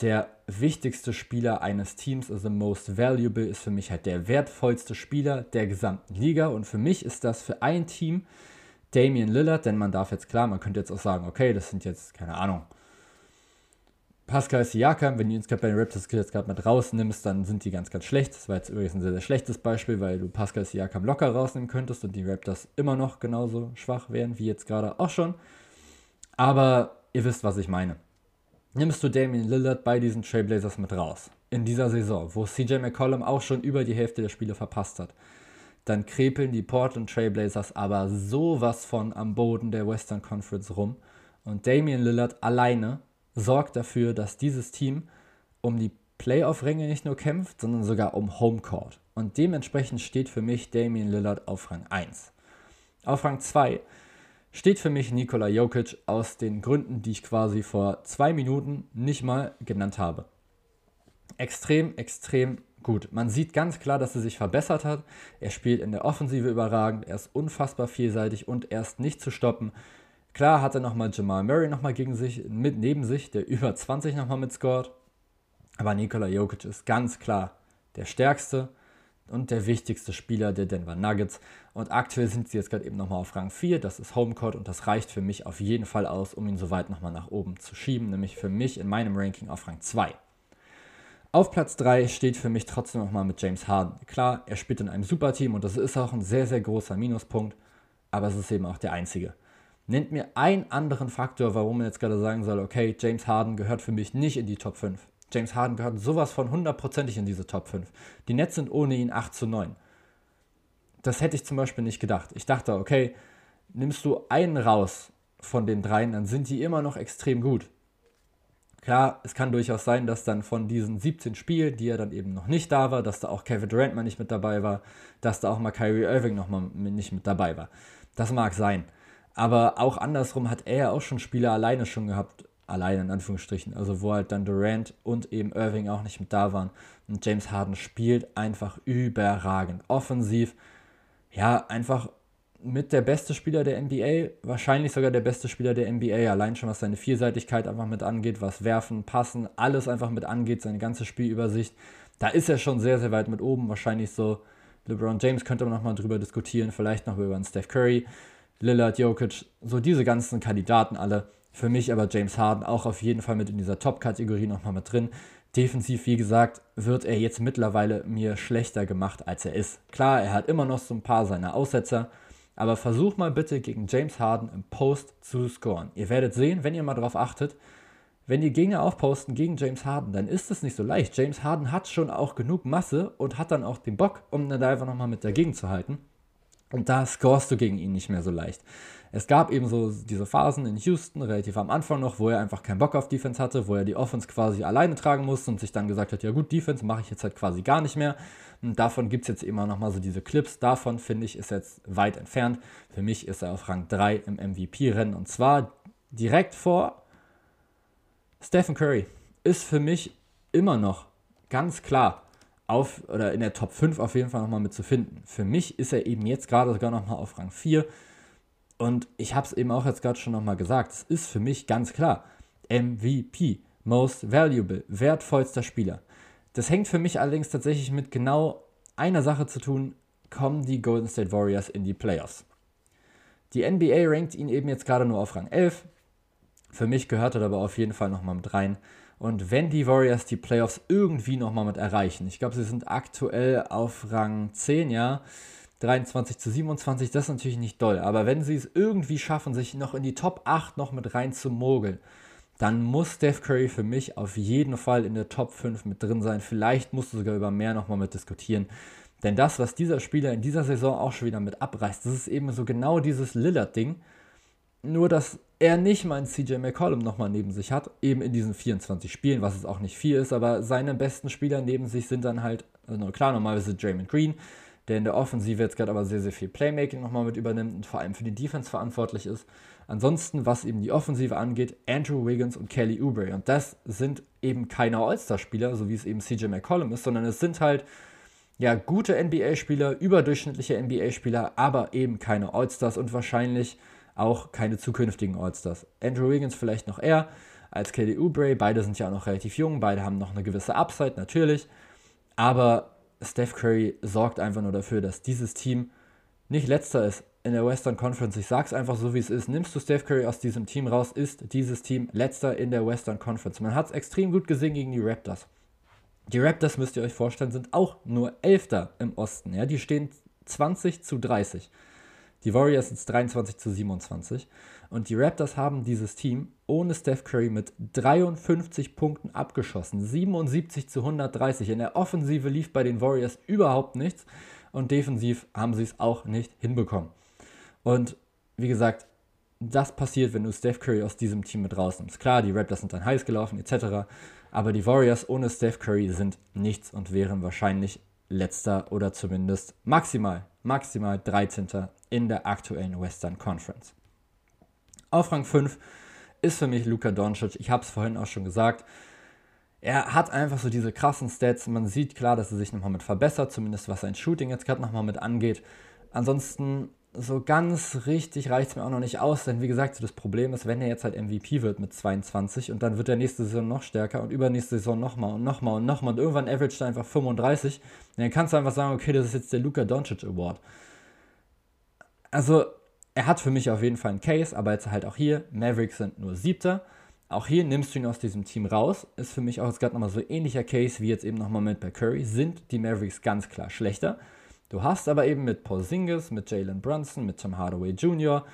der wichtigste Spieler eines Teams, also most valuable ist für mich halt der wertvollste Spieler der gesamten Liga und für mich ist das für ein Team Damian Lillard, denn man darf jetzt klar, man könnte jetzt auch sagen, okay, das sind jetzt, keine Ahnung, Pascal Siakam, wenn du ihn gerade bei den Raptors jetzt gerade mit rausnimmst, dann sind die ganz, ganz schlecht. Das war jetzt übrigens ein sehr, sehr schlechtes Beispiel, weil du Pascal Siakam locker rausnehmen könntest und die Raptors immer noch genauso schwach wären, wie jetzt gerade auch schon. Aber ihr wisst, was ich meine. Nimmst du Damian Lillard bei diesen Trailblazers mit raus, in dieser Saison, wo CJ McCollum auch schon über die Hälfte der Spiele verpasst hat, dann krepeln die Portland Trailblazers aber sowas von am Boden der Western Conference rum und Damian Lillard alleine sorgt dafür, dass dieses Team um die Playoff-Ränge nicht nur kämpft, sondern sogar um Homecourt. Und dementsprechend steht für mich Damian Lillard auf Rang 1. Auf Rang 2 steht für mich Nikola Jokic aus den Gründen, die ich quasi vor 2 Minuten nicht mal genannt habe. Extrem, extrem gut. Man sieht ganz klar, dass er sich verbessert hat. Er spielt in der Offensive überragend, er ist unfassbar vielseitig und er ist nicht zu stoppen. Klar hat er nochmal Jamal Murray nochmal neben sich, der über 20 nochmal mitscored. Aber Nikola Jokic ist ganz klar der stärkste und der wichtigste Spieler der Denver Nuggets. Und aktuell sind sie jetzt gerade eben nochmal auf Rang 4. Das ist Homecourt und das reicht für mich auf jeden Fall aus, um ihn so weit nochmal nach oben zu schieben. Nämlich für mich in meinem Ranking auf Rang 2. Auf Platz 3 steht für mich trotzdem nochmal mit James Harden. Klar, er spielt in einem Superteam und das ist auch ein sehr, sehr großer Minuspunkt. Aber es ist eben auch der einzige. Nennt mir einen anderen Faktor, warum man jetzt gerade sagen soll, okay, James Harden gehört für mich nicht in die Top 5. James Harden gehört sowas von hundertprozentig in diese Top 5. Die Nets sind ohne ihn 8-9. Das hätte ich zum Beispiel nicht gedacht. Ich dachte, okay, nimmst du einen raus von den dreien, dann sind die immer noch extrem gut. Klar, es kann durchaus sein, dass dann von diesen 17 Spielen, die er dann eben noch nicht da war, dass da auch Kevin Durant mal nicht mit dabei war, dass da auch mal Kyrie Irving noch mal nicht mit dabei war. Das mag sein. Aber auch andersrum hat er ja auch schon Spieler alleine schon gehabt, alleine in Anführungsstrichen, also wo halt dann Durant und eben Irving auch nicht mit da waren. Und James Harden spielt einfach überragend. Offensiv, ja, einfach mit der beste Spieler der NBA, wahrscheinlich sogar der beste Spieler der NBA, allein schon was seine Vielseitigkeit einfach mit angeht, was Werfen, Passen, alles einfach mit angeht, seine ganze Spielübersicht, da ist er schon sehr, sehr weit mit oben, wahrscheinlich so, LeBron James könnte man nochmal drüber diskutieren, vielleicht noch über einen Steph Curry, Lillard, Jokic, so diese ganzen Kandidaten alle, für mich aber James Harden auch auf jeden Fall mit in dieser Top-Kategorie nochmal mit drin. Defensiv, wie gesagt, wird er jetzt mittlerweile mir schlechter gemacht, als er ist. Klar, er hat immer noch so ein paar seiner Aussetzer, aber versucht mal bitte gegen James Harden im Post zu scoren. Ihr werdet sehen, wenn ihr mal drauf achtet, wenn die Gegner aufposten gegen James Harden, dann ist es nicht so leicht. James Harden hat schon auch genug Masse und hat dann auch den Bock, um dann da einfach nochmal mit dagegen zu halten. Und da scorest du gegen ihn nicht mehr so leicht. Es gab eben so diese Phasen in Houston, relativ am Anfang noch, wo er einfach keinen Bock auf Defense hatte, wo er die Offense quasi alleine tragen musste und sich dann gesagt hat, ja gut, Defense mache ich jetzt halt quasi gar nicht mehr. Und davon gibt es jetzt immer nochmal so diese Clips. Davon, finde ich, ist jetzt weit entfernt. Für mich ist er auf Rang 3 im MVP-Rennen und zwar direkt vor Stephen Curry. Ist für mich immer noch ganz klar oder in der Top 5 auf jeden Fall nochmal mit zu finden. Für mich ist er eben jetzt gerade sogar nochmal auf Rang 4. Und ich habe es eben auch jetzt gerade schon nochmal gesagt, es ist für mich ganz klar, MVP, Most Valuable, wertvollster Spieler. Das hängt für mich allerdings tatsächlich mit genau einer Sache zu tun, kommen die Golden State Warriors in die Playoffs. Die NBA rankt ihn eben jetzt gerade nur auf Rang 11, für mich gehört er aber auf jeden Fall nochmal mit rein. Und wenn die Warriors die Playoffs irgendwie nochmal mit erreichen, ich glaube, sie sind aktuell auf Rang 10, ja, 23-27, das ist natürlich nicht doll, aber wenn sie es irgendwie schaffen, sich noch in die Top 8 noch mit rein zu mogeln, dann muss Steph Curry für mich auf jeden Fall in der Top 5 mit drin sein, vielleicht musst du sogar über mehr nochmal mit diskutieren, denn das, was dieser Spieler in dieser Saison auch schon wieder mit abreißt, das ist eben so genau dieses Lillard-Ding, nur dass er nicht mal einen CJ McCollum nochmal neben sich hat, eben in diesen 24 Spielen, was es auch nicht viel ist, aber seine besten Spieler neben sich sind dann halt, also klar, normalerweise Draymond Green, der in der Offensive jetzt gerade aber sehr, sehr viel Playmaking nochmal mit übernimmt und vor allem für die Defense verantwortlich ist. Ansonsten, was eben die Offensive angeht, Andrew Wiggins und Kelly Oubre. Und das sind eben keine All-Star-Spieler, so wie es eben CJ McCollum ist, sondern es sind halt ja gute NBA-Spieler, überdurchschnittliche NBA-Spieler, aber eben keine All-Stars und wahrscheinlich auch keine zukünftigen All-Stars. Andrew Wiggins vielleicht noch eher als Kelly Oubre, beide sind ja auch noch relativ jung, beide haben noch eine gewisse Upside, natürlich, aber Steph Curry sorgt einfach nur dafür, dass dieses Team nicht letzter ist in der Western Conference. Ich sag's einfach so, wie es ist. Nimmst du Steph Curry aus diesem Team raus, ist dieses Team letzter in der Western Conference. Man hat es extrem gut gesehen gegen die Raptors. Die Raptors, müsst ihr euch vorstellen, sind auch nur Elfter im Osten. Ja? Die stehen 20-30. Die Warriors sind 23-27. Und die Raptors haben dieses Team ohne Steph Curry mit 53 Punkten abgeschossen. 77-130. In der Offensive lief bei den Warriors überhaupt nichts. Und defensiv haben sie es auch nicht hinbekommen. Und wie gesagt, das passiert, wenn du Steph Curry aus diesem Team mit rausnimmst. Klar, die Raptors sind dann heiß gelaufen etc. Aber die Warriors ohne Steph Curry sind nichts und wären wahrscheinlich letzter oder zumindest maximal 13. in der aktuellen Western Conference. Auf Rang 5 ist für mich Luka Doncic. Ich habe es vorhin auch schon gesagt. Er hat einfach so diese krassen Stats. Man sieht klar, dass er sich nochmal mit verbessert, zumindest was sein Shooting jetzt gerade nochmal mit angeht. Ansonsten so ganz richtig reicht es mir auch noch nicht aus, denn wie gesagt, so das Problem ist, wenn er jetzt halt MVP wird mit 22 und dann wird er nächste Saison noch stärker und übernächste Saison nochmal und nochmal und nochmal und irgendwann averaged er einfach 35. Dann kannst du einfach sagen, okay, das ist jetzt der Luka Doncic Award. Also, er hat für mich auf jeden Fall einen Case, aber jetzt halt auch hier, Mavericks sind nur Siebter. Auch hier nimmst du ihn aus diesem Team raus. Ist für mich auch jetzt gerade nochmal so ein ähnlicher Case wie jetzt eben nochmal mit bei Curry. Sind die Mavericks ganz klar schlechter. Du hast aber eben mit Porzingis, mit Jalen Brunson, mit Tim Hardaway Jr.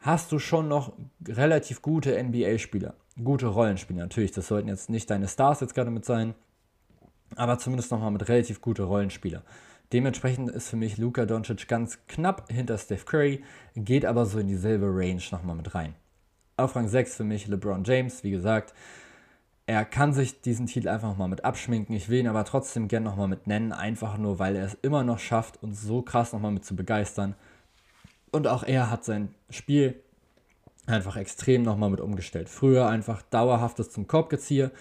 hast du schon noch relativ gute NBA-Spieler. Gute Rollenspieler natürlich, das sollten jetzt nicht deine Stars jetzt gerade mit sein, aber zumindest nochmal mit relativ gute Rollenspieler. Dementsprechend ist für mich Luka Doncic ganz knapp hinter Steph Curry, geht aber so in dieselbe Range nochmal mit rein. Auf Rang 6 für mich LeBron James, wie gesagt, Er kann sich diesen Titel einfach nochmal mit abschminken. Ich will ihn aber trotzdem gerne nochmal mit nennen, einfach nur, weil er es immer noch schafft, uns so krass nochmal mit zu begeistern. Und auch er hat sein Spiel einfach extrem nochmal mit umgestellt. Früher einfach dauerhaftes zum Korbgezieher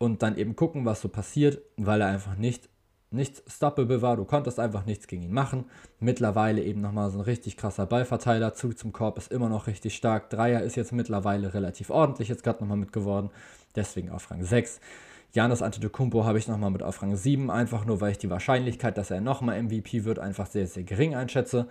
und dann eben gucken, was so passiert, weil er einfach nicht stoppable war. Du konntest einfach nichts gegen ihn machen. Mittlerweile eben nochmal so ein richtig krasser Ballverteiler. Zug zum Korb ist immer noch richtig stark. Dreier ist jetzt mittlerweile relativ ordentlich, jetzt gerade nochmal mit geworden. Deswegen auf Rang 6. Giannis Antetokounmpo habe ich nochmal mit auf Rang 7, einfach nur, weil ich die Wahrscheinlichkeit, dass er nochmal MVP wird, einfach sehr, sehr gering einschätze.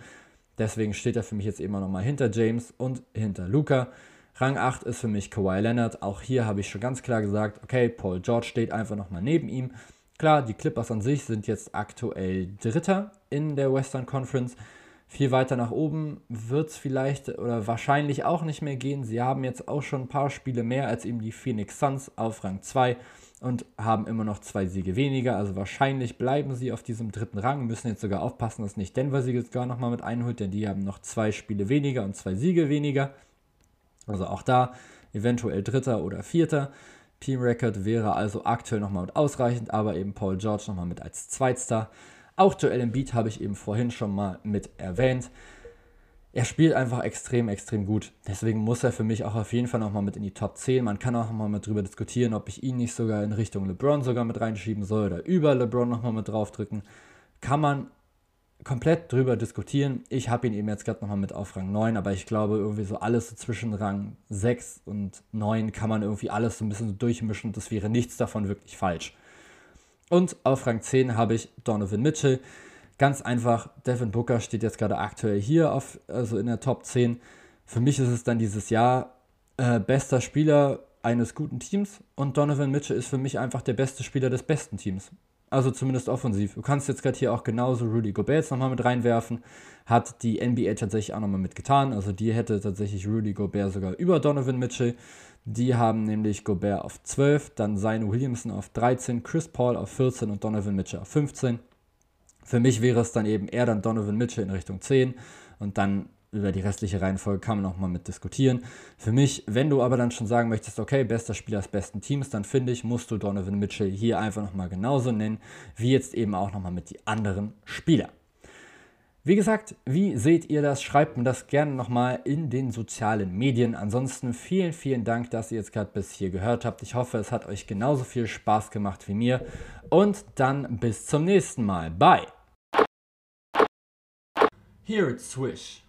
Deswegen steht er für mich jetzt immer nochmal hinter James und hinter Luka. Rang 8 ist für mich Kawhi Leonard. Auch hier habe ich schon ganz klar gesagt, okay, Paul George steht einfach nochmal neben ihm. Klar, die Clippers an sich sind jetzt aktuell Dritter in der Western Conference. Viel weiter nach oben wird es vielleicht oder wahrscheinlich auch nicht mehr gehen. Sie haben jetzt auch schon ein paar Spiele mehr als eben die Phoenix Suns auf Rang 2 und haben immer noch 2 Siege weniger. Also wahrscheinlich bleiben sie auf diesem dritten Rang, müssen jetzt sogar aufpassen, dass nicht Denver sie jetzt gar nochmal mit einholt, denn die haben noch 2 Spiele weniger und 2 Siege weniger. Also auch da eventuell Dritter oder Vierter. Team-Record wäre also aktuell nochmal mit ausreichend, aber eben Paul George nochmal mit als Zweitstar. Auch Joel Embiid habe ich eben vorhin schon mal mit erwähnt. Er spielt einfach extrem, extrem gut. Deswegen muss er für mich auch auf jeden Fall nochmal mit in die Top 10. Man kann auch nochmal mit drüber diskutieren, ob ich ihn nicht sogar in Richtung LeBron sogar mit reinschieben soll oder über LeBron nochmal mit draufdrücken. Kann man komplett drüber diskutieren. Ich habe ihn eben jetzt gerade nochmal mit auf Rang 9, aber ich glaube irgendwie so alles so zwischen Rang 6 und 9 kann man irgendwie alles so ein bisschen so durchmischen. Das wäre nichts davon wirklich falsch. Und auf Rang 10 habe ich Donovan Mitchell. Ganz einfach, Devin Booker steht jetzt gerade aktuell hier, also in der Top 10. Für mich ist es dann dieses Jahr bester Spieler eines guten Teams und Donovan Mitchell ist für mich einfach der beste Spieler des besten Teams. Also zumindest offensiv. Du kannst jetzt gerade hier auch genauso Rudy Gobert nochmal mit reinwerfen. Hat die NBA tatsächlich auch nochmal mitgetan. Also die hätte tatsächlich Rudy Gobert sogar über Donovan Mitchell. Die haben nämlich Gobert auf 12, dann Zion Williamson auf 13, Chris Paul auf 14 und Donovan Mitchell auf 15. Für mich wäre es dann eben eher dann Donovan Mitchell in Richtung 10 und dann über die restliche Reihenfolge kann man nochmal mit diskutieren. Für mich, wenn du aber dann schon sagen möchtest, okay, bester Spieler des besten Teams, dann finde ich, musst du Donovan Mitchell hier einfach nochmal genauso nennen, wie jetzt eben auch nochmal mit die anderen Spieler. Wie gesagt, wie seht ihr das? Schreibt mir das gerne nochmal in den sozialen Medien. Ansonsten vielen, vielen Dank, dass ihr jetzt gerade bis hier gehört habt. Ich hoffe, es hat euch genauso viel Spaß gemacht wie mir. Und dann bis zum nächsten Mal. Bye! Here it's Swish.